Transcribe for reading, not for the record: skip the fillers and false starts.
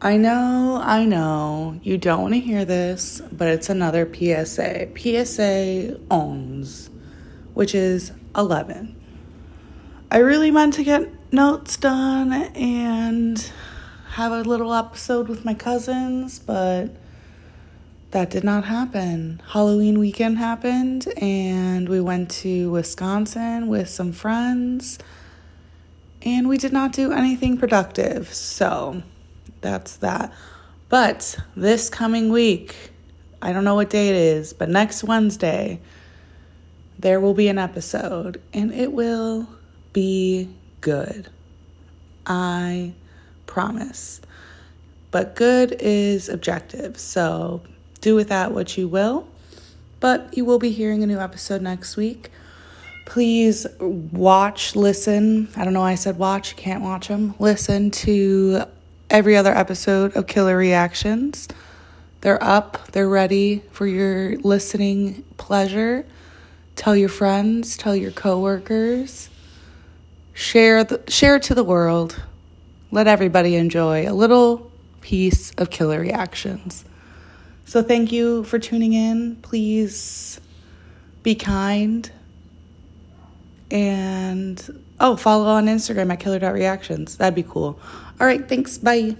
I know, you don't want to hear this, but it's another PSA. PSA 11, which is 11. I really meant to get notes done and have a little episode with my cousins, but that did not happen. Halloween weekend happened, and we went to Wisconsin with some friends, and we did not do anything productive, so that's that. But this coming week, I don't know what day it is, but next Wednesday, there will be an episode, and it will be good. I promise. But good is objective, so do with that what you will. But you will be hearing a new episode next week. Please watch, listen. I don't know why I said watch. You can't watch them. Listen to every other episode of Killer Reactions. They're up. They're ready for your listening pleasure. Tell your friends. Tell your coworkers. Share to the world. Let everybody enjoy a little piece of Killer Reactions. So thank you for tuning in. Please be kind. And follow on Instagram at killer.reactions. That'd be cool. All right, thanks. Bye.